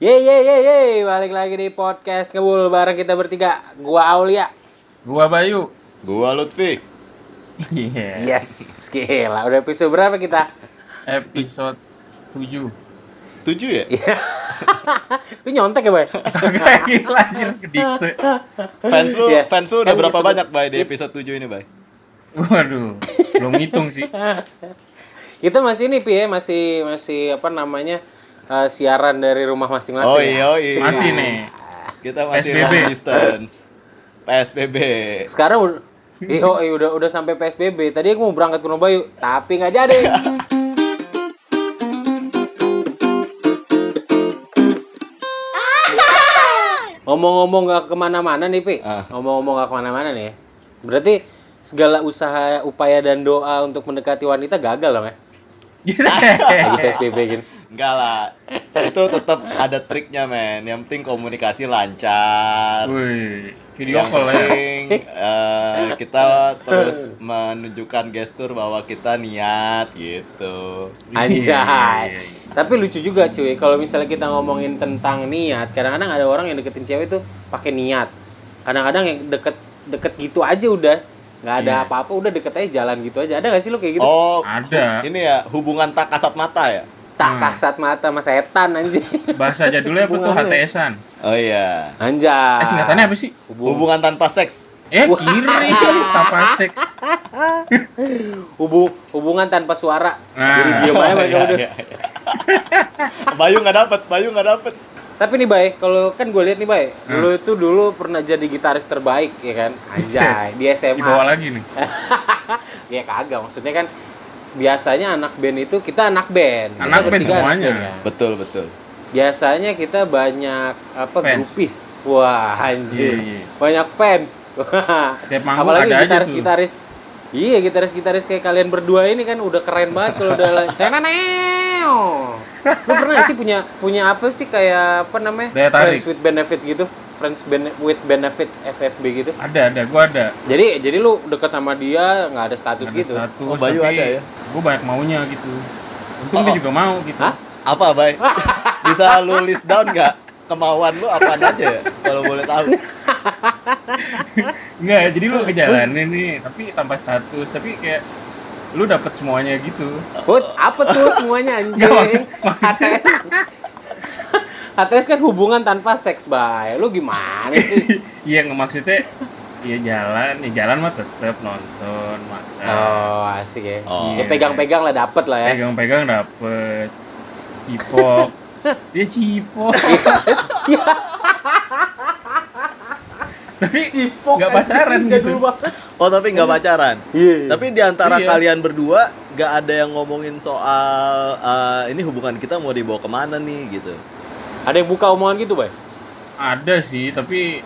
Yeay, balik lagi di podcast Ngebul bareng kita bertiga. Gua Aulia, gua Bayu, gua Lutvi. Yes, gila. Udah episode berapa kita? Episode 7. 7 ya? Iya. Lu nyontek ya, Bay? Kayak gila gitu. Fans lu udah berapa banyak, Bay, di episode 7 ini, Bay? Waduh, belum ngitung sih. Kita masih ini, Pi, ya, masih apa namanya? Siaran dari rumah masing-masing. Oh iya. Masih nih. Kita masih long distance. PSBB. Sekarang udah sampai PSBB. Tadi aku mau berangkat ke Bayu, tapi enggak jadi. Ngomong-ngomong enggak kemana-mana nih, Pi. Ngomong-ngomong enggak kemana-mana nih. Berarti segala usaha, upaya dan doa untuk mendekati wanita gagal dong ya. Di PSBB gini. Enggak lah, itu tetap ada triknya, men. Yang penting komunikasi lancar. Wih, video call ya. Kita terus menunjukkan gestur bahwa kita niat gitu. Anjay. Tapi lucu juga, cuy. Kalau misalnya kita ngomongin tentang niat, kadang-kadang ada orang yang deketin cewek tuh pakai niat. Kadang-kadang yang deket gitu aja udah. Nggak ada apa-apa, udah deket aja, jalan gitu aja. Ada nggak sih lo kayak gitu? Oh, ada. Ini ya hubungan tak kasat mata ya. Tak kasat mata sama setan anjing. Bahasa jadulnya apa tuh, HTS-an? Oh iya. Anjay. Singkatannya apa sih? Hubungan tanpa seks. Kiri tanpa seks. Hubungan tanpa suara. Jadi dia banyak udah. Bayu enggak dapet. Tapi nih, Bay, kalau kan gue lihat nih, Bay, lu itu dulu pernah jadi gitaris terbaik ya kan? Anjay, di SMA. Di bawah lagi nih. Ya kagak, maksudnya kan biasanya anak band itu kita anak band semuanya ya. betul biasanya kita banyak grupis. Wah anjir, banyak fans. Setiap manggung ada gitaris-gitaris aja tuh. Iya, gitaris-gitaris kayak kalian berdua ini kan udah keren banget kalau udah teneneo. Lu pernah sih punya apa sih kayak apa namanya, friends with benefit gitu, FFB gitu? Ada, gua ada. Jadi lu deket sama dia nggak ada status gak gitu? Ada status. Oh, Bayu ada ya? Gua banyak maunya gitu. Untung dia juga mau gitu. Hah? Apa, Bay? Bisa lu list down nggak? Kemauan lu apaan aja ya? Kalau boleh tahu. Nggak, jadi lu ngejalanin nih, tapi tanpa status, tapi kayak lu dapet semuanya gitu. Hut, apa tuh semuanya anjing? Maksudnya. HTS kan hubungan tanpa seks, Bay. Lu gimana sih? Iya, maksudnya ya jalan mah tetep, nonton, makan. Oh, asik ya. Oh. Ya pegang-pegang lah dapet lah ya. Pegang-pegang dapet. Cipok. Dia cipok. Tapi cipok enggak pacaran gitu. Oh, tapi enggak pacaran. Yeah. Tapi di antara kalian berdua enggak ada yang ngomongin soal ini hubungan kita mau dibawa kemana nih gitu. Ada yang buka omongan gitu, Bay? Ada sih, tapi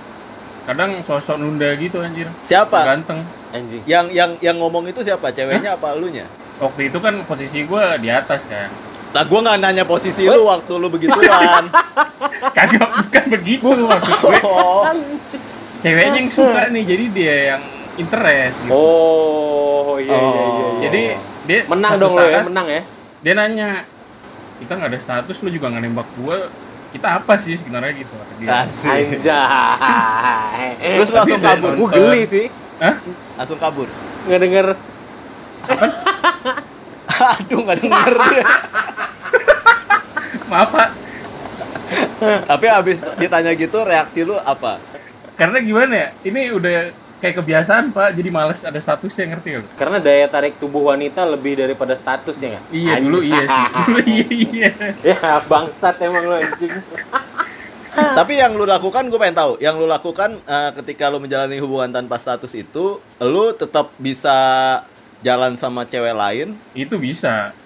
kadang sosok nunda gitu anjir. Siapa? Ganteng. Anjing. Yang ngomong itu siapa? Ceweknya apa elunya? Waktu itu kan posisi gue di atas kan. Lah gue nggak nanya posisi lu waktu lu begituan. Kagak, bukan begitu waktu gue. Oh. Ceweknya yang suka nih, jadi dia yang interest gitu. Oh iya. Jadi dia menang dong lo ya, menang ya. Dia nanya, kita nggak ada status, lu juga nggak nembak gue. Kita apa sih sebenarnya gitu? Asik. Anjay. Terus langsung kabur. Gue geli sih. Hah? Langsung kabur. Nggak denger. Apa? Aduh, nggak denger. Maaf, Pak. Tapi abis ditanya gitu, reaksi lu apa? Karena gimana ya? Ini udah kayak kebiasaan, Pak. Jadi males ada statusnya, ngerti nggak? Karena daya tarik tubuh wanita lebih daripada statusnya, nggak? Iya, dulu iya sih. Iya. Ya, bangsat emang lo, anjing. Tapi yang lu lakukan, gue pengen tahu. Yang lu lakukan ketika lu menjalani hubungan tanpa status itu, lu tetap bisa jalan sama cewek lain? Itu bisa.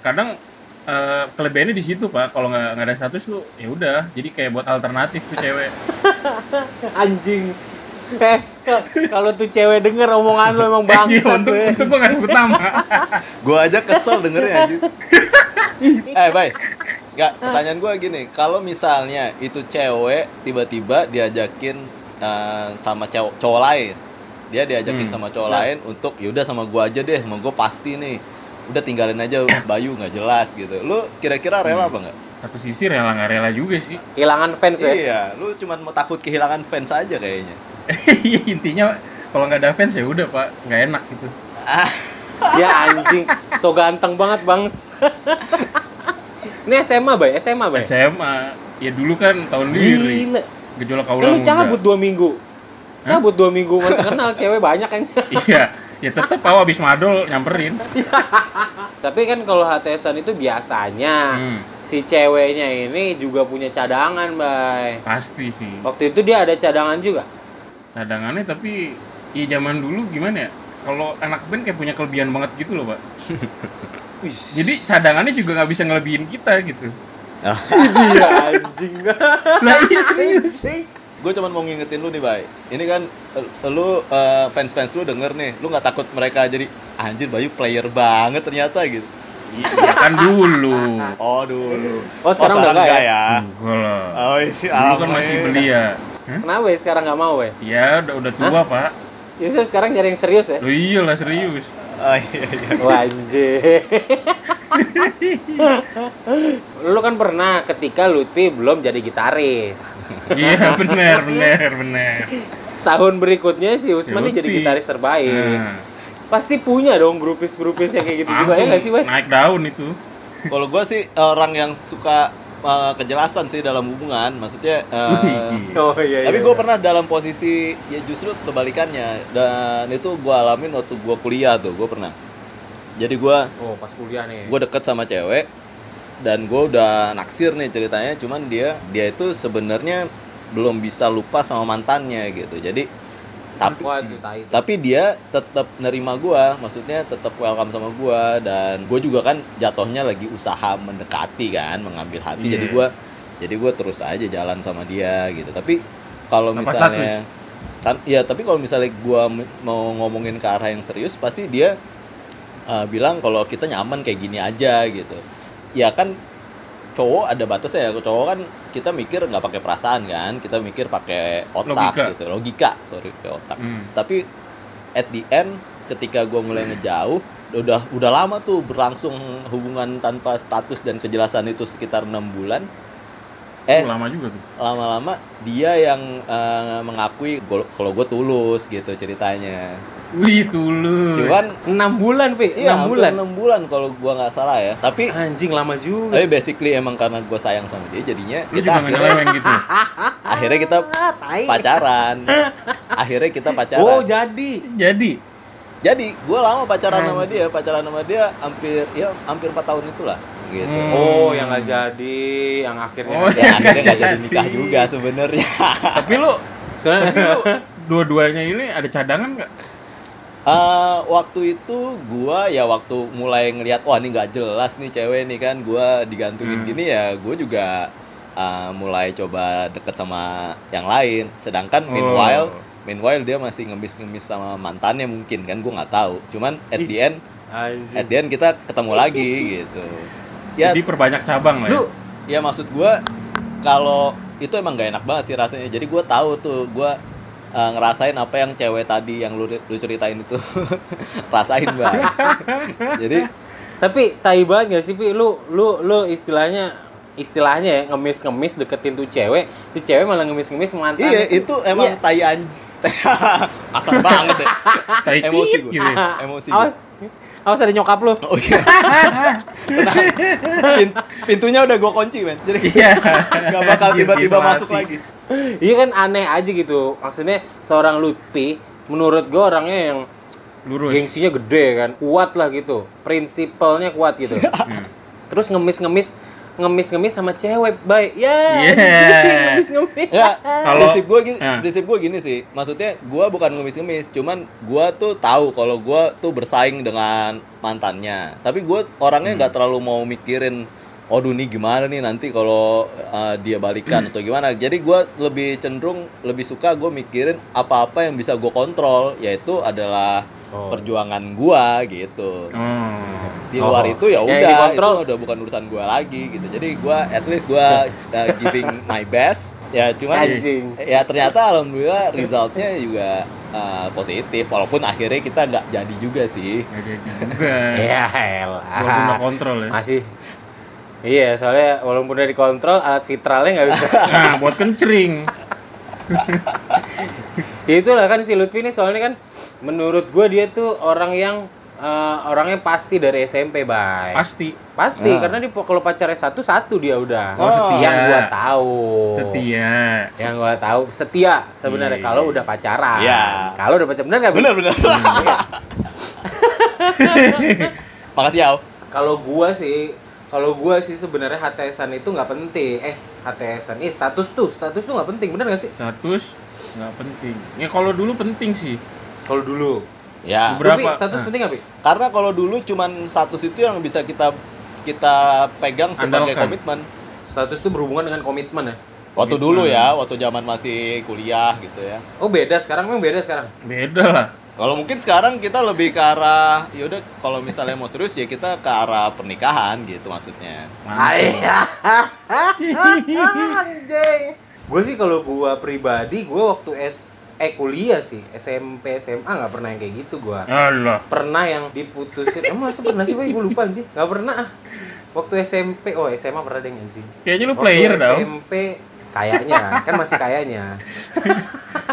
Kadang kelebihannya di situ, Pak. Kalau nggak ada status lu, ya udah. Jadi kayak buat alternatif tuh cewek. Anjing. Kalau tuh cewek denger omongan lo emang bangsat. Untuk gue nggak sebut nama. Gue aja kesel dengernya anjing. Bay. Nggak, pertanyaan gue gini. Kalau misalnya itu cewek tiba-tiba diajakin sama cowok lain. Dia diajakin sama cowok lain untuk yaudah sama gue aja deh. Sama gue pasti nih. Udah tinggalin aja Bayu nggak jelas gitu. Lu kira-kira rela apa nggak? satu sisi rela nggak rela juga sih. Kehilangan fans ya? Iya, lu cuma mau takut kehilangan fans aja kayaknya. Intinya kalau nggak ada fans ya udah Pak, nggak enak gitu. Ya anjing, so ganteng banget bang. Ini SMA Bay, SMA Bay? SMA, ya dulu kan tahun diri. Gejolak kaula muda. Lu cabut 2 minggu? Hah? Cabut 2 minggu, masih kenal cewek banyak kan? Iya, ya tetep Pak, abis madol nyamperin. Tapi kan kalau HTSan itu biasanya si ceweknya ini juga punya cadangan, Bay. Pasti sih. Waktu itu dia ada cadangan juga? Cadangannya tapi ya zaman dulu gimana ya? Kalau anak band kayak punya kelebihan banget gitu loh, Pak. Jadi cadangannya juga nggak bisa ngelebihin kita gitu. Iya anjing. Nah iya serius sih. Gue cuma mau ngingetin lu nih, Bay. Ini kan lu fans-fans lu denger nih. Lu nggak takut mereka jadi anjir Bayu player banget ternyata gitu. Iya kan dulu. Oh dulu. Oh sekarang enggak ya? Oh sih. Dulu kan masih beli ya. Kenapa ya sekarang nggak mau ya? Iya udah tua Pak. Justru sekarang nyari yang serius ya? Oh iya lah serius. Oh iya iya. Wajib. Lu kan pernah ketika Lutvi belum jadi gitaris. Iya benar. Tahun berikutnya si Usman ini jadi gitaris terbaik. Pasti punya dong grupis-grupis yang kayak gitu juga ya nggak sih, Bay? Naik daun itu. Kalau gue sih orang yang suka kejelasan sih dalam hubungan, maksudnya. Tapi gue pernah dalam posisi ya justru kebalikannya, dan itu gue alamin waktu gue kuliah tuh, gue pernah. Jadi gue, pas kuliah nih. Gue deket sama cewek dan gue udah naksir nih ceritanya, cuman dia itu sebenarnya belum bisa lupa sama mantannya gitu, jadi. Tapi dia tetap nerima gue, maksudnya tetap welcome sama gue, dan gue juga kan jatuhnya lagi usaha mendekati kan, mengambil hati. Yeah. Jadi gue terus aja jalan sama dia gitu. Tapi kalau misalnya tapi kalau misalnya gue mau ngomongin ke arah yang serius, pasti dia bilang kalau kita nyaman kayak gini aja gitu. Ya kan cowok ada batasnya ya, cowok kan kita mikir nggak pakai perasaan kan, kita mikir pakai otak gitu, logika pakai otak. Tapi at the end ketika gue mulai ngejauh, udah lama tuh berlangsung hubungan tanpa status dan kejelasan itu sekitar 6 bulan. Lama juga tuh. Lama-lama dia yang mengakui kalau gue tulus gitu ceritanya. Wih tulus. Cuman 6 bulan, Pi. Iya, 6 bulan kalau gua enggak salah ya. Tapi anjing lama juga. Tapi basically emang karena gua sayang sama dia jadinya lu kita akhirnya gitu. Akhirnya kita pacaran. Oh, jadi gua lama pacaran sama dia, hampir 4 tahun itulah. Gitu. Oh, yang enggak jadi, yang akhirnya enggak jadi nikah juga sebenarnya. Tapi lu dua-duanya ini ada cadangan enggak? Waktu itu gua ya waktu mulai ngelihat wah ini nggak jelas nih cewek nih kan, gua digantungin gini ya, gua juga mulai coba deket sama yang lain. Sedangkan meanwhile dia masih ngemis-ngemis sama mantannya mungkin kan, gua nggak tahu. Cuman at the end kita ketemu lagi gitu. Ya, jadi perbanyak cabang lah. Ya maksud gua kalau itu emang nggak enak banget sih rasanya. Jadi gua tahu tuh ngerasain apa yang cewek tadi yang lu ceritain itu rasain Bang. Jadi tapi tai banget gak sih Pi, lu istilahnya ya ngemis-ngemis deketin tuh cewek malah ngemis-ngemis mantan. Iya itu emang tai asal banget deh. Tai emosi gue gitu. Emosi. Awas ada nyokap lu. Oh iya. Pintunya udah gua kunci, men. Jadi enggak bakal tiba-tiba masuk lagi. Iya kan aneh aja gitu. Maksudnya seorang Lutfi menurut gua orangnya yang lurus. Gengsinya gede kan. Kuat lah gitu. Prinsipalnya kuat gitu. Terus ngemis-ngemis sama cewek Bay. Ngemis-ngemis. Ya, prinsip gue gini sih. Maksudnya gue bukan ngemis-ngemis, cuman gue tuh tahu kalau gue tuh bersaing dengan mantannya. Tapi gue orangnya nggak terlalu mau mikirin, aduh nih gimana nih nanti kalau dia balikan atau gimana. Jadi gue lebih suka gue mikirin apa-apa yang bisa gue kontrol, yaitu adalah perjuangan gua gitu. Di luar itu ya udah, itu udah bukan urusan gua lagi gitu. Jadi gua at least gua giving my best. Ya cuman ya ternyata alhamdulillah resultnya juga positif, walaupun akhirnya kita nggak jadi juga sih. Ya elah. Gua guna kontrol ya. Masih Iya, soalnya walaupun udah dikontrol, alat vitralnya nggak bisa. Nah, buat kencing. Itulah kan si Lutfi ini, soalnya kan menurut gue dia tuh orang yang orangnya pasti dari SMP, Bay. Pasti, karena dia kalau pacarnya satu dia udah. Oh, setia. Yang gue tahu. Setia sebenarnya kalau udah pacaran. Yeah. Kalau udah pacaran, benar nggak? Benar. Makasih ya. Kalau gua sih sebenarnya HTS-an itu nggak penting. Status tuh nggak penting, benar nggak sih? Status nggak penting. Ya kalau dulu penting sih. Kalau dulu. Ya. Berapa status penting nggak, Bi? Karena kalau dulu cuman status itu yang bisa kita pegang sebagai andalkan. Komitmen. Status itu berhubungan dengan komitmen ya. Waktu dulu ya, waktu zaman masih kuliah gitu ya. Oh beda sekarang, memang beda sekarang. Beda lah. Kalau mungkin sekarang kita lebih ke arah, yaudah kalau misalnya mau serius ya kita ke arah pernikahan gitu maksudnya. Anjing. Gue sih kalau gue pribadi, gue waktu kuliah sih, SMP, SMA nggak pernah yang kayak gitu gue. Allah. Pernah yang diputusin, masa pernah sih? Gue lupa anjing, nggak pernah. Waktu SMP, SMA pernah deh anjing. Kayaknya lu player dong. SMP kayaknya, kan masih kayaknya.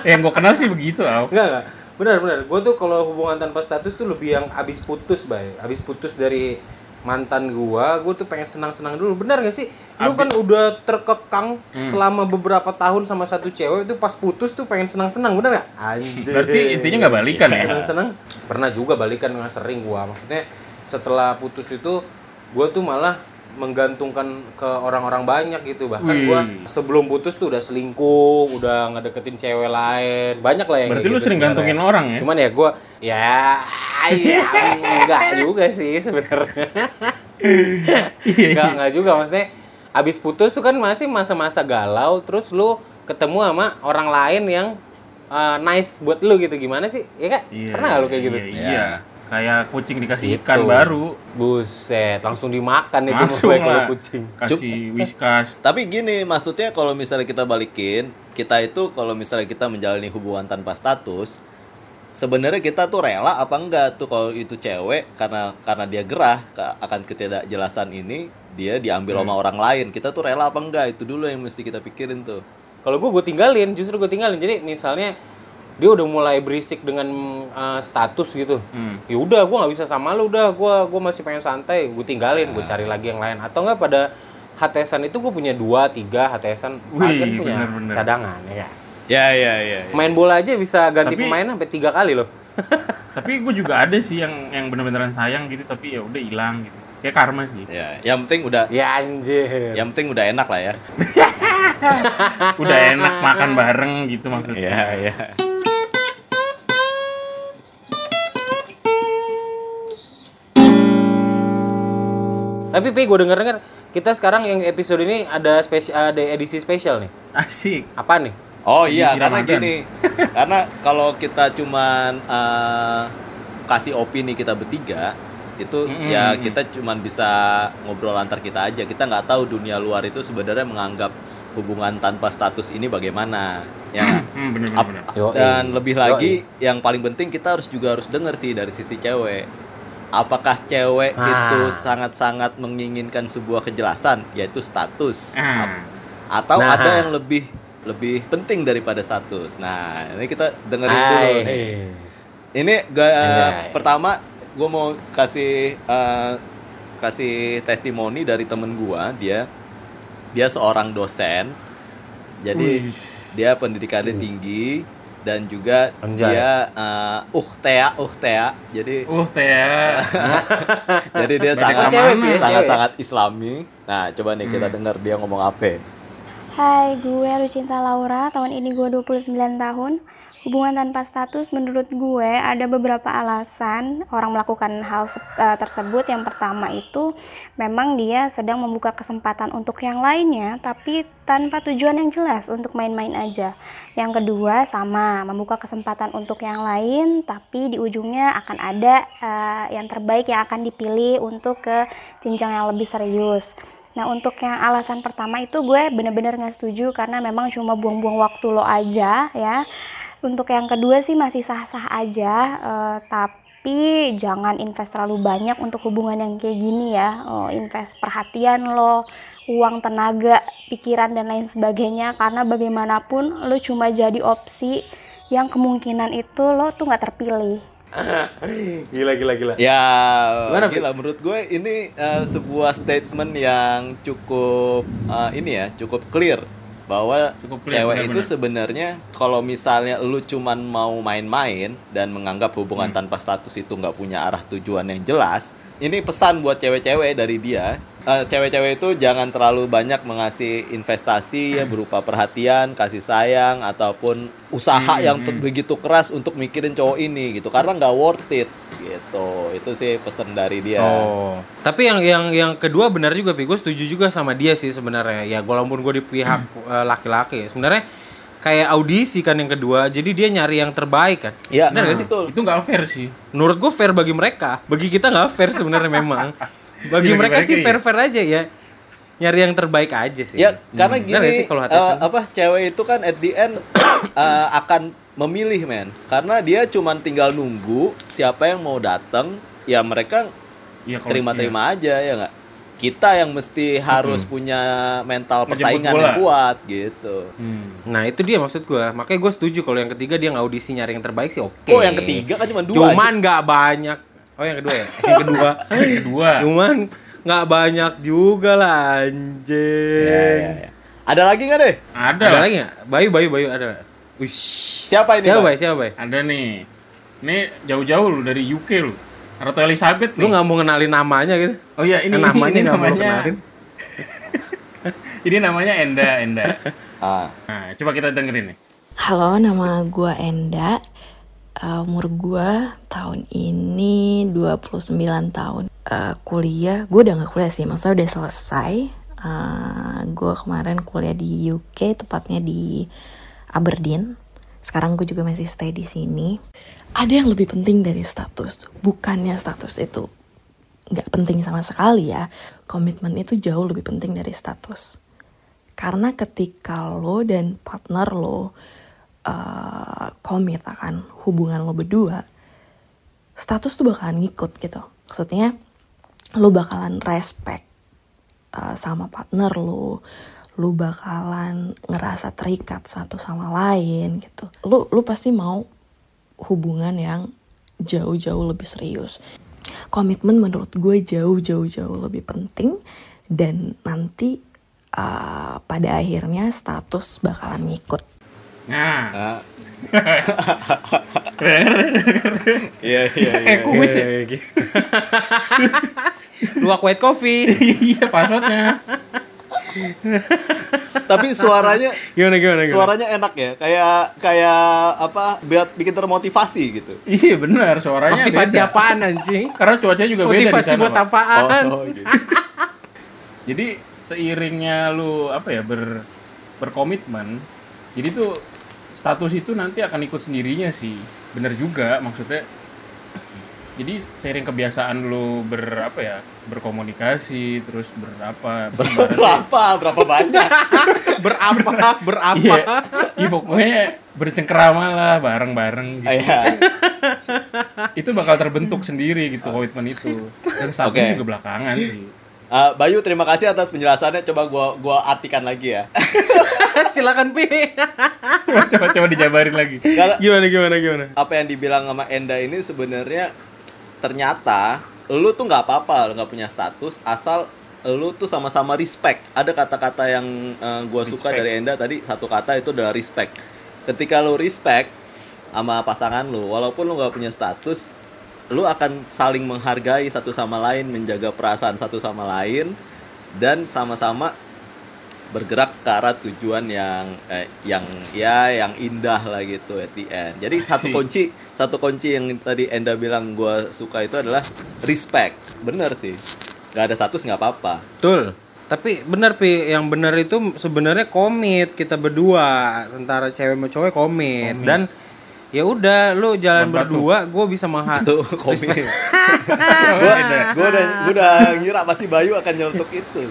Yang gue kenal sih begitu, Al. Enggak. Benar. Gue tuh kalau hubungan tanpa status tuh lebih yang abis putus, Bay. Abis putus dari mantan gue tuh pengen senang-senang dulu. Benar gak sih? Lu kan udah terkekang selama beberapa tahun sama satu cewek, itu pas putus tuh pengen senang-senang, benar gak? Anjir. Berarti intinya gak balikan ya? Senang-senang? Pernah juga balikan, gak sering gue. Maksudnya setelah putus itu, gue tuh malah menggantungkan ke orang-orang banyak gitu. Bahkan gue sebelum putus tuh udah selingkuh, udah ngedeketin cewek lain. Banyak lah yang berarti lu gitu sering gantungin ya. Orang ya? Cuman ya gue, enggak juga sih sebenarnya. Enggak juga, maksudnya abis putus tuh kan masih masa-masa galau. Terus lu ketemu sama orang lain yang nice buat lu gitu. Gimana sih? Iya kan? Yeah, pernah gak lu kayak gitu? Iya. Kayak kucing dikasih ikan gitu. Baru buset, langsung dimakan itu gue kalau kucing kasih Whiskas. Tapi gini, maksudnya kalau misalnya kita balikin, kita itu kalau misalnya kita menjalani hubungan tanpa status, sebenarnya kita tuh rela apa enggak tuh kalau itu cewek karena dia gerah akan ketidakjelasan ini, dia diambil sama orang lain. Kita tuh rela apa enggak, itu dulu yang mesti kita pikirin tuh. Kalau gue tinggalin. Jadi misalnya dia udah mulai berisik dengan status gitu. Ya udah, gue nggak bisa sama lu, udah gue masih pengen santai, gue tinggalin, gue cari lagi yang lain. Atau nggak pada HTSan itu gue punya 2-3 HTSan, bahkan punya bener. Cadangan ya. Ya. Main bola aja bisa ganti pemain sampai 3 kali loh. Tapi gue juga ada sih yang bener-beneran sayang gitu, tapi ya udah hilang gitu. Kayak karma sih. Ya, yang penting udah. Ya anjir. Yang penting udah enak lah ya. Udah enak makan bareng gitu maksudnya. Ya. Tapi gue denger kita sekarang yang episode ini ada edisi spesial nih. Asik. Apa nih? Oh iya, edisi karena gini. Karena kalau kita cuman kasih opini kita bertiga, itu ya kita cuman bisa ngobrol antar kita aja. Kita nggak tahu dunia luar itu sebenarnya menganggap hubungan tanpa status ini bagaimana. Ya. Bener. Dan lebih lagi yang paling penting kita harus denger sih dari sisi cewek. Apakah cewek itu sangat-sangat menginginkan sebuah kejelasan, yaitu status, atau ada yang lebih penting daripada status? Nah, ini kita dengerin dulu nih. Ini pertama, gue mau kasih testimoni dari temen gue. Dia seorang dosen, jadi dia pendidikannya tinggi. Dan juga Anjay. Dia uhtea, jadi uhtea. Jadi dia sangat Islami. Nah, coba nih kita dengar dia ngomong apa. Hai, gue Lucinta Laura, tahun ini gue 29 tahun. Hubungan tanpa status menurut gue ada beberapa alasan orang melakukan hal tersebut. Yang pertama itu memang dia sedang membuka kesempatan untuk yang lainnya, tapi tanpa tujuan yang jelas, untuk main-main aja. Yang kedua sama, membuka kesempatan untuk yang lain, tapi di ujungnya akan ada yang terbaik yang akan dipilih untuk ke jenjang yang lebih serius. Nah, untuk yang alasan pertama itu gue bener-bener gak setuju, karena memang cuma buang-buang waktu lo aja ya. Untuk yang kedua sih masih sah-sah aja, tapi Tapi jangan invest terlalu banyak untuk hubungan yang kayak gini ya. Invest perhatian lo, uang, tenaga, pikiran, dan lain sebagainya. Karena bagaimanapun lo cuma jadi opsi yang kemungkinan itu lo tuh gak terpilih. Gila. Ya, mana gila. Menurut gue ini sebuah statement yang cukup cukup clear bahwa cewek itu sebenarnya kalau misalnya lu cuman mau main-main dan menganggap hubungan tanpa status itu nggak punya arah tujuan yang jelas. Ini pesan buat cewek-cewek dari dia. Cewek-cewek itu jangan terlalu banyak mengasih investasi ya, berupa perhatian, kasih sayang ataupun usaha yang begitu keras untuk mikirin cowok ini gitu, karena nggak worth it gitu. Itu sih pesan dari dia. Tapi yang kedua benar juga, Pi. Gue setuju juga sama dia sih sebenarnya. Ya walaupun gue di pihak laki-laki, sebenarnya kayak audisi kan yang kedua, jadi dia nyari yang terbaik kan. Iya, betul. Itu nggak fair sih. Menurut gue fair bagi mereka, bagi kita nggak fair sebenarnya memang. Bagi mereka sih fair-fair aja ya, nyari yang terbaik aja sih. Ya karena gini, cewek itu kan at the end akan memilih men, karena dia cuma tinggal nunggu siapa yang mau datang, ya mereka terima-terima aja ya nggak. Kita yang mesti harus punya mental persaingan yang kuat gitu. Nah itu dia maksud gue. Makanya gue setuju kalau yang ketiga dia nggak audisi nyari yang terbaik sih oke. Oh yang ketiga kan cuma dua. Cuman nggak banyak. Oh yang kedua ya? Yang kedua. Cuman nggak banyak juga lah anjing. Ya. Ada lagi nggak deh? Ada lagi nggak? Bayu ada. Ush. Siapa ini? Ada nih. Ini jauh-jauh lu dari UK lu. Ratu Elizabeth nih. Lu nggak mau kenalin namanya gitu? Oh iya ini. Namanya. Ini namanya Enda. Nah, coba kita dengerin nih. Halo, nama gua Enda. Umur gue tahun ini 29 tahun. Kuliah, gue udah gak kuliah sih, maksudnya udah selesai. Gue kemarin kuliah di UK, tepatnya di Aberdeen. Sekarang gue juga masih stay di sini. Ada yang lebih penting dari status. Bukannya status itu gak penting sama sekali ya. Komitmen itu jauh lebih penting dari status. Karena ketika lo dan partner lo komit akan hubungan lo berdua, status tuh bakalan ngikut gitu. Maksudnya lo bakalan respect sama partner lo, lo bakalan ngerasa terikat satu sama lain gitu. Lo pasti mau hubungan yang jauh-jauh lebih serius. Komitmen menurut gue jauh lebih penting, dan nanti pada akhirnya status bakalan ngikut. Nah. Iya. Kayak kumis ya. Luwak white coffee. Iya, passwordnya. Tapi suaranya gimana? Suaranya enak ya. Kayak biar bikin termotivasi gitu. Iya, benar suaranya. Motivasi beda. Apaan anjing? Karena cuacanya juga motivasi beda di sana. Motivasi buat apaan? Gitu. Jadi seiringnya lu berkomitmen, jadi tuh status itu nanti akan ikut sendirinya sih. Bener juga maksudnya. Jadi seiring kebiasaan lu berkomunikasi, terus berapa banyak? berapa? Iya, pokoknya bercengkrama lah bareng-bareng gitu. Itu bakal terbentuk sendiri gitu komitmen itu. Dan statusnya juga belakangan sih. Bayu, terima kasih atas penjelasannya. Coba gua artikan lagi ya. Silakan Pi. Coba dijabarin lagi. Gimana? Apa yang dibilang sama Enda ini sebenarnya ternyata lu tuh nggak apa-apa, lu nggak punya status asal lu tuh sama-sama respect. Ada kata-kata yang gua suka dari Enda tadi, satu kata itu adalah respect. Ketika lu respect sama pasangan lu, walaupun lu nggak punya status, lu akan saling menghargai satu sama lain, menjaga perasaan satu sama lain, dan sama-sama bergerak ke arah tujuan yang indah lah gitu at the end. Jadi satu kunci yang tadi Enda bilang gue suka itu adalah respect. Bener sih, nggak ada status nggak apa-apa. Betul. Tapi benar Pi, yang benar itu sebenarnya komit kita berdua, antara cewek sama cowok komit. Dan ya udah, lu jalan berdua, gue bisa mahat. Tuh, komik. Gue udah ngira pasti Bayu akan nyelentuk itu.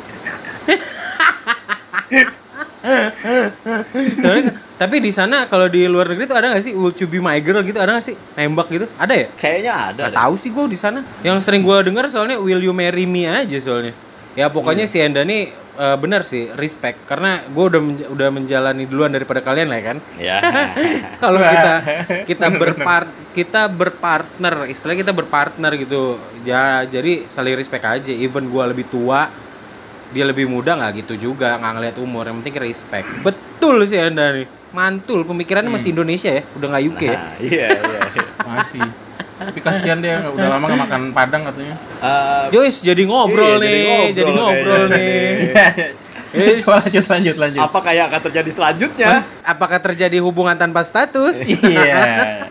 Tapi di sana kalau di luar negeri tuh ada nggak sih Will You Be My Girl gitu, ada nggak sih nembak gitu? Ada ya? Kayaknya ada. Nggak tahu sih gue di sana. Yang sering gue dengar soalnya Will You Marry Me aja soalnya. Ya pokoknya si Enda nih benar sih respect karena gue udah menjalani duluan daripada kalian lah kan. Ya. Kalau kita berpartner, istilahnya kita berpartner gitu. Ya jadi saling respect aja. Even gue lebih tua, dia lebih muda nggak gitu juga, nggak ngeliat umur. Yang penting respect. Betul sih Enda nih. Mantul, pemikirannya masih Indonesia ya, udah nggak UK ya? Iya. Masih. Tapi kasihan dia udah lama nggak makan Padang katanya. Joyce jadi ngobrol nih, Joyce, lanjut. Apakah yang akan terjadi selanjutnya? Apakah terjadi hubungan tanpa status? Iya.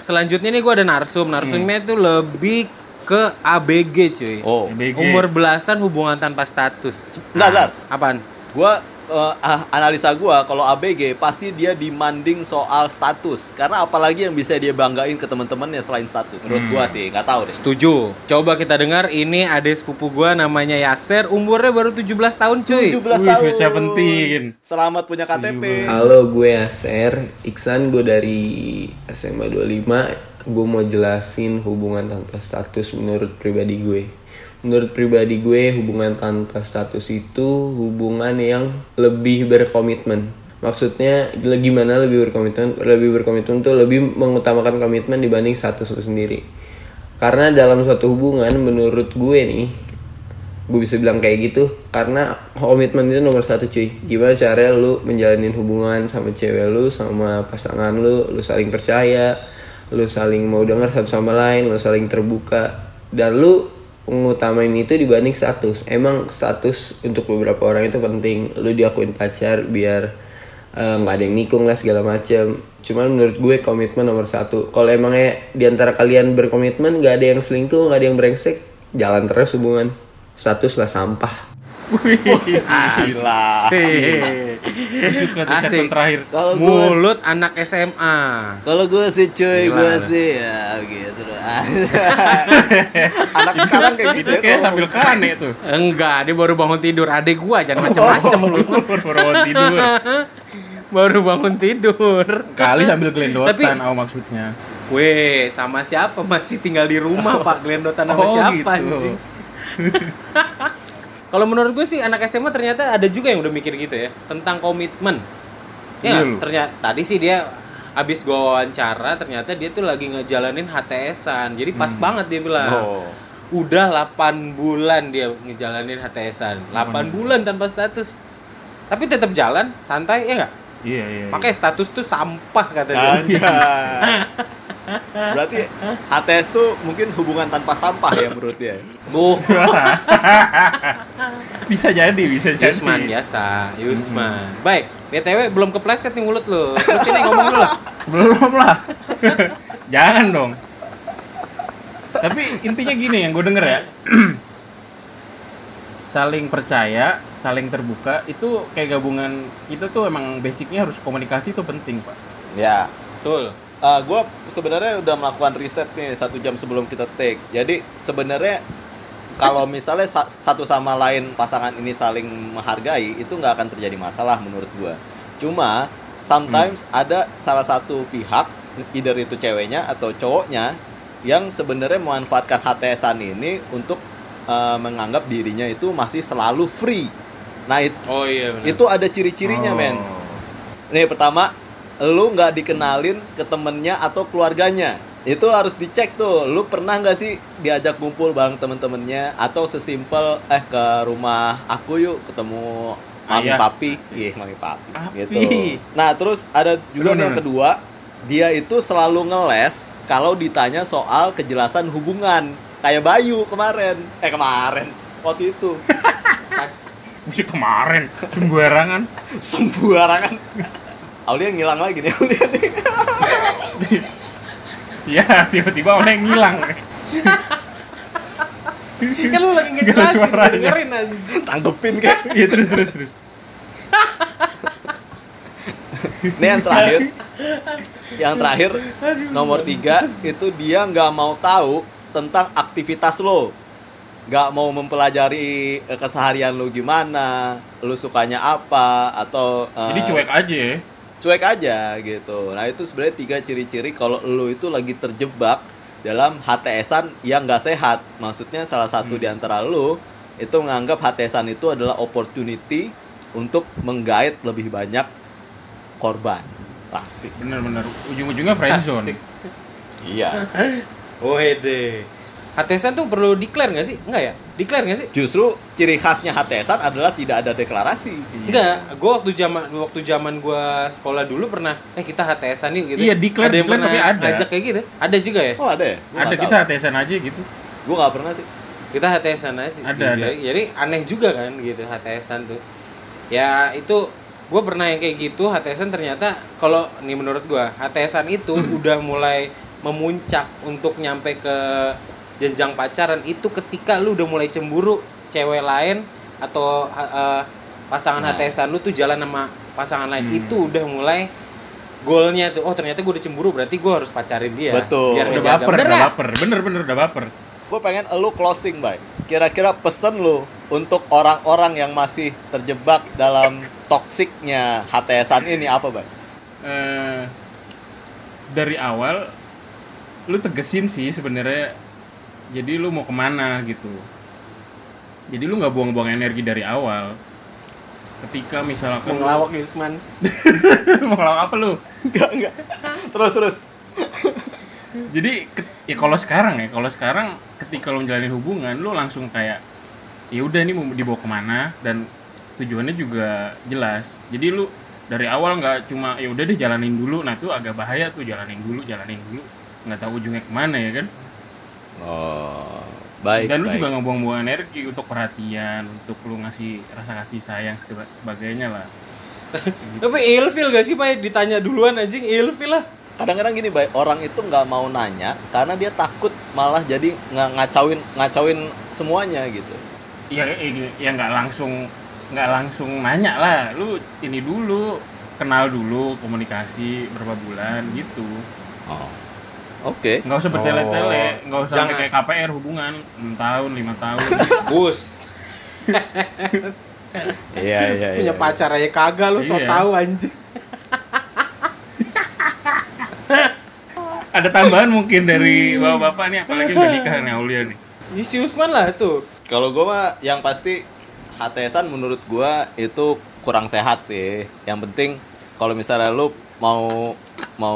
Selanjutnya nih gue ada narsumnya itu lebih ke ABG cuy. Oh. ABG. Umur belasan hubungan tanpa status. Bentar. Apaan? Analisa gue kalau ABG pasti dia demanding soal status karena apalagi yang bisa dia banggain ke teman-temannya selain status menurut gue sih, nggak tahu deh. Setuju, coba kita dengar. Ini adik sepupu gue namanya Yasser, umurnya baru 17 tahun cuy. 17 tahun, selamat punya KTP. Halo, gue Yasser Iksan, gue dari SMA 25. Gue mau jelasin hubungan tanpa status menurut pribadi gue. Hubungan tanpa status itu hubungan yang lebih berkomitmen. Maksudnya gimana lebih berkomitmen? Lebih berkomitmen tuh lebih mengutamakan komitmen dibanding status itu sendiri. Karena dalam suatu hubungan menurut gue nih, gue bisa bilang kayak gitu karena komitmen itu nomor satu cuy. Gimana caranya lu menjalani hubungan sama cewek lu, sama pasangan lu, lu saling percaya, lu saling mau dengar satu sama lain, lu saling terbuka, dan lu mengutamain itu dibanding status. Emang status untuk beberapa orang itu penting, lu diakuin pacar biar gak ada yang nikung lah segala macem. Cuman menurut gue komitmen nomor satu. Kalau emangnya diantara kalian berkomitmen, gak ada yang selingkuh, gak ada yang brengsek, jalan terus hubungan. Status lah sampah. Asik. Terakhir. Kalo mulut gua, anak SMA. Kalau gue sih cuy, gue sih ya gitu. Anak sekarang kayak gitu. Kayak sambil kane tuh. Enggak, dia baru bangun tidur. Adik gue jangan macam-macam lu. Baru bangun tidur. Kali sambil gelendotan maksudnya. Weh, sama siapa? Masih tinggal di rumah, Pak. Gelendotan sama siapa anjing? Kalau menurut gue sih anak SMA ternyata ada juga yang udah mikir gitu ya tentang komitmen. Ya, ternyata tadi sih dia abis gue wawancara ternyata dia tuh lagi ngejalanin HTS-an. Jadi pas banget dia bilang. Udah 8 bulan dia ngejalanin HTS-an. 8 bulan tanpa status. Tapi tetap jalan, santai ya enggak? Iya. Makanya status tuh sampah kata dia. Berarti HTS tuh mungkin hubungan tanpa sampah ya menurut dia. Bisa jadi. Yusman biasa, Baik, BTW belum kepleset nih mulut lo. Terus ini ngomong dulu lah. Belum lah. Jangan dong. Tapi intinya gini yang gue denger ya. Saling percaya, saling terbuka itu kayak gabungan kita tuh emang basicnya harus komunikasi itu penting, Pak. Ya, betul. Gue sebenarnya udah melakukan riset nih 1 jam sebelum kita take. Jadi sebenarnya kalau misalnya satu sama lain pasangan ini saling menghargai, itu nggak akan terjadi masalah menurut gue. Cuma sometimes ada salah satu pihak, either itu ceweknya atau cowoknya, yang sebenarnya memanfaatkan HTS-an ini untuk menganggap dirinya itu masih selalu free. Nah itu ada ciri-cirinya men. Nih pertama, lu nggak dikenalin ke temennya atau keluarganya. Itu harus dicek tuh. Lu pernah nggak sih diajak kumpul bareng temen-temennya atau sesimpel ke rumah aku yuk ketemu mami papi. Iya, mami papi. Gitu. Nah terus ada juga yang kedua, dia itu selalu ngeles kalau ditanya soal kejelasan hubungan. Kayak Bayu kemarin waktu itu. Mesti kemarin sembuarangan. Aulia ngilang lagi nih, ya tiba-tiba Aulia ngilang. Kan lu lagi ngejelasin, dengerin aja. Tanggepin kan? Iya terus. Ini yang terakhir nomor 3 itu dia nggak mau tahu tentang aktivitas lo. Gak mau mempelajari keseharian lo gimana, lo sukanya apa atau. Jadi cuek aja. cuek aja gitu. Nah itu sebenarnya tiga ciri-ciri kalau lo itu lagi terjebak dalam HTS-an yang gak sehat. Maksudnya salah satu di antara lo itu menganggap HTS-an itu adalah opportunity untuk menggait lebih banyak korban. Klasik. Bener-bener, ujung-ujungnya friendzone. Iya. Wede. HTS-an tuh perlu declare gak sih? Enggak ya? Declare gak sih? Justru ciri khasnya HTS-an adalah tidak ada deklarasi. Enggak, gue waktu zaman gue sekolah dulu pernah kita HTS-an nih gitu. Iya, declare, ada yang pernah ada. Ajak kayak gitu. Ada juga ya? Oh, ada ya? Gua ada, kita HTS-an aja gitu. Gue gak pernah sih. Kita HTS-an aja sih. Ada. Jadi aneh juga kan gitu HTS-an tuh. Ya itu gue pernah yang kayak gitu. HTS-an ternyata kalau nih menurut gue HTS-an itu udah mulai memuncak untuk nyampe ke jenjang pacaran itu ketika lu udah mulai cemburu cewek lain atau pasangan HTS-an lu tuh jalan sama pasangan lain. Itu udah mulai goalnya tuh, oh ternyata gue udah cemburu berarti gue harus pacarin dia. Betul, biar udah baper, bener udah baper. Gue pengen lu closing, Bay. Kira-kira pesan lu untuk orang-orang yang masih terjebak dalam toksiknya HTS-an ini apa, Bay? Dari awal lu tegesin sih sebenarnya. Jadi lu mau kemana gitu. Jadi lu gak buang-buang energi dari awal. Ketika misalkan mengelawak Yusman. Mau ngelawak apa lu? Enggak. Terus. Jadi ya kalau sekarang ketika lu menjalani hubungan lu langsung kayak ya udah ini mau dibawa kemana dan tujuannya juga jelas. Jadi lu dari awal gak cuma ya udah deh jalanin dulu. Nah itu agak bahaya tuh jalanin dulu. Gak tahu ujungnya kemana ya kan. Oh, baik. Dan lu juga nggak buang-buang energi untuk perhatian, untuk lu ngasih rasa kasih sayang sebagainya lah. Tapi ilfil gak sih Pak? Ditanya duluan anjing ilfil lah. Kadang-kadang gini Pak, orang itu nggak mau nanya karena dia takut malah jadi ngacauin semuanya gitu. Iya nggak langsung nanya lah. Lu ini dulu kenal dulu komunikasi berapa bulan gitu. Oh. Oke. Okay. Nggak usah bertele-tele, nggak usah kayak KPR hubungan 6 tahun, 5 tahun. Bus. Iya. Punya pacar aja kagak lu, so tau anjing. Ada tambahan mungkin dari bapak-bapak nih, apalagi udah nikah nih Aulia nih. Yusman lah tuh. Kalau gue mah yang pasti HTS-an menurut gue itu kurang sehat sih. Yang penting kalau misalnya lu mau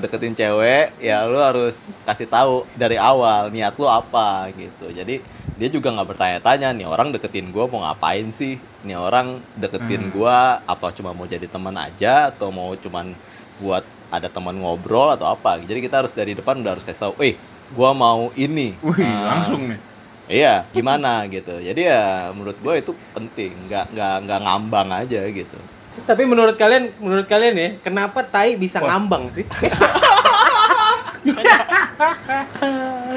deketin cewek ya lu harus kasih tahu dari awal niat lu apa gitu. Jadi dia juga nggak bertanya-tanya nih orang deketin gue mau ngapain sih, nih orang deketin gue apa cuma mau jadi teman aja atau mau cuman buat ada teman ngobrol atau apa. Jadi kita harus dari depan udah harus kasih tahu gue mau ini. Langsung nih iya gimana gitu. Jadi ya menurut gue itu penting, nggak ngambang aja gitu. Tapi menurut kalian ya, kenapa tai bisa ngambang sih?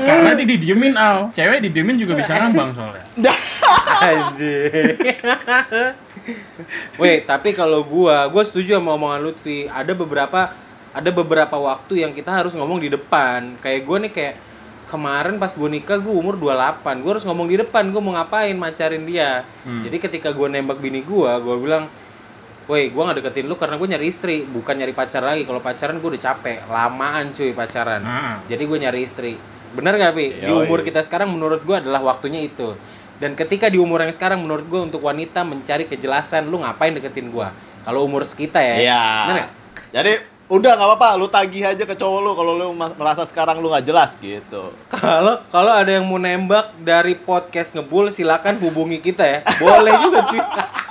Karena didiemin Al. Cewek didiemin juga bisa ngambang soalnya. Anjir. Weh, tapi kalau gua setuju sama omongan Lutfi. Ada beberapa waktu yang kita harus ngomong di depan. Kayak gua nih kayak kemarin pas gue nikah gue umur 28. Gua harus ngomong di depan, gua mau ngapain macarin dia. Jadi ketika gua nembak bini gua bilang, "Woi, gue gak deketin lu karena gue nyari istri, bukan nyari pacar lagi. Kalau pacaran gue udah capek, lamaan cuy pacaran. Jadi gue nyari istri." Bener gak, Pi? Di umur kita sekarang menurut gue adalah waktunya itu. Dan ketika di umur yang sekarang menurut gue untuk wanita mencari kejelasan, lu ngapain deketin gue? Kalau umur sekitar ya. Iya. Bener? Jadi udah gak apa-apa, lu tagih aja ke cowok lu kalau lu merasa sekarang lu gak jelas gitu. Kalau ada yang mau nembak dari podcast ngebul, silakan hubungi kita ya. Boleh juga cuy.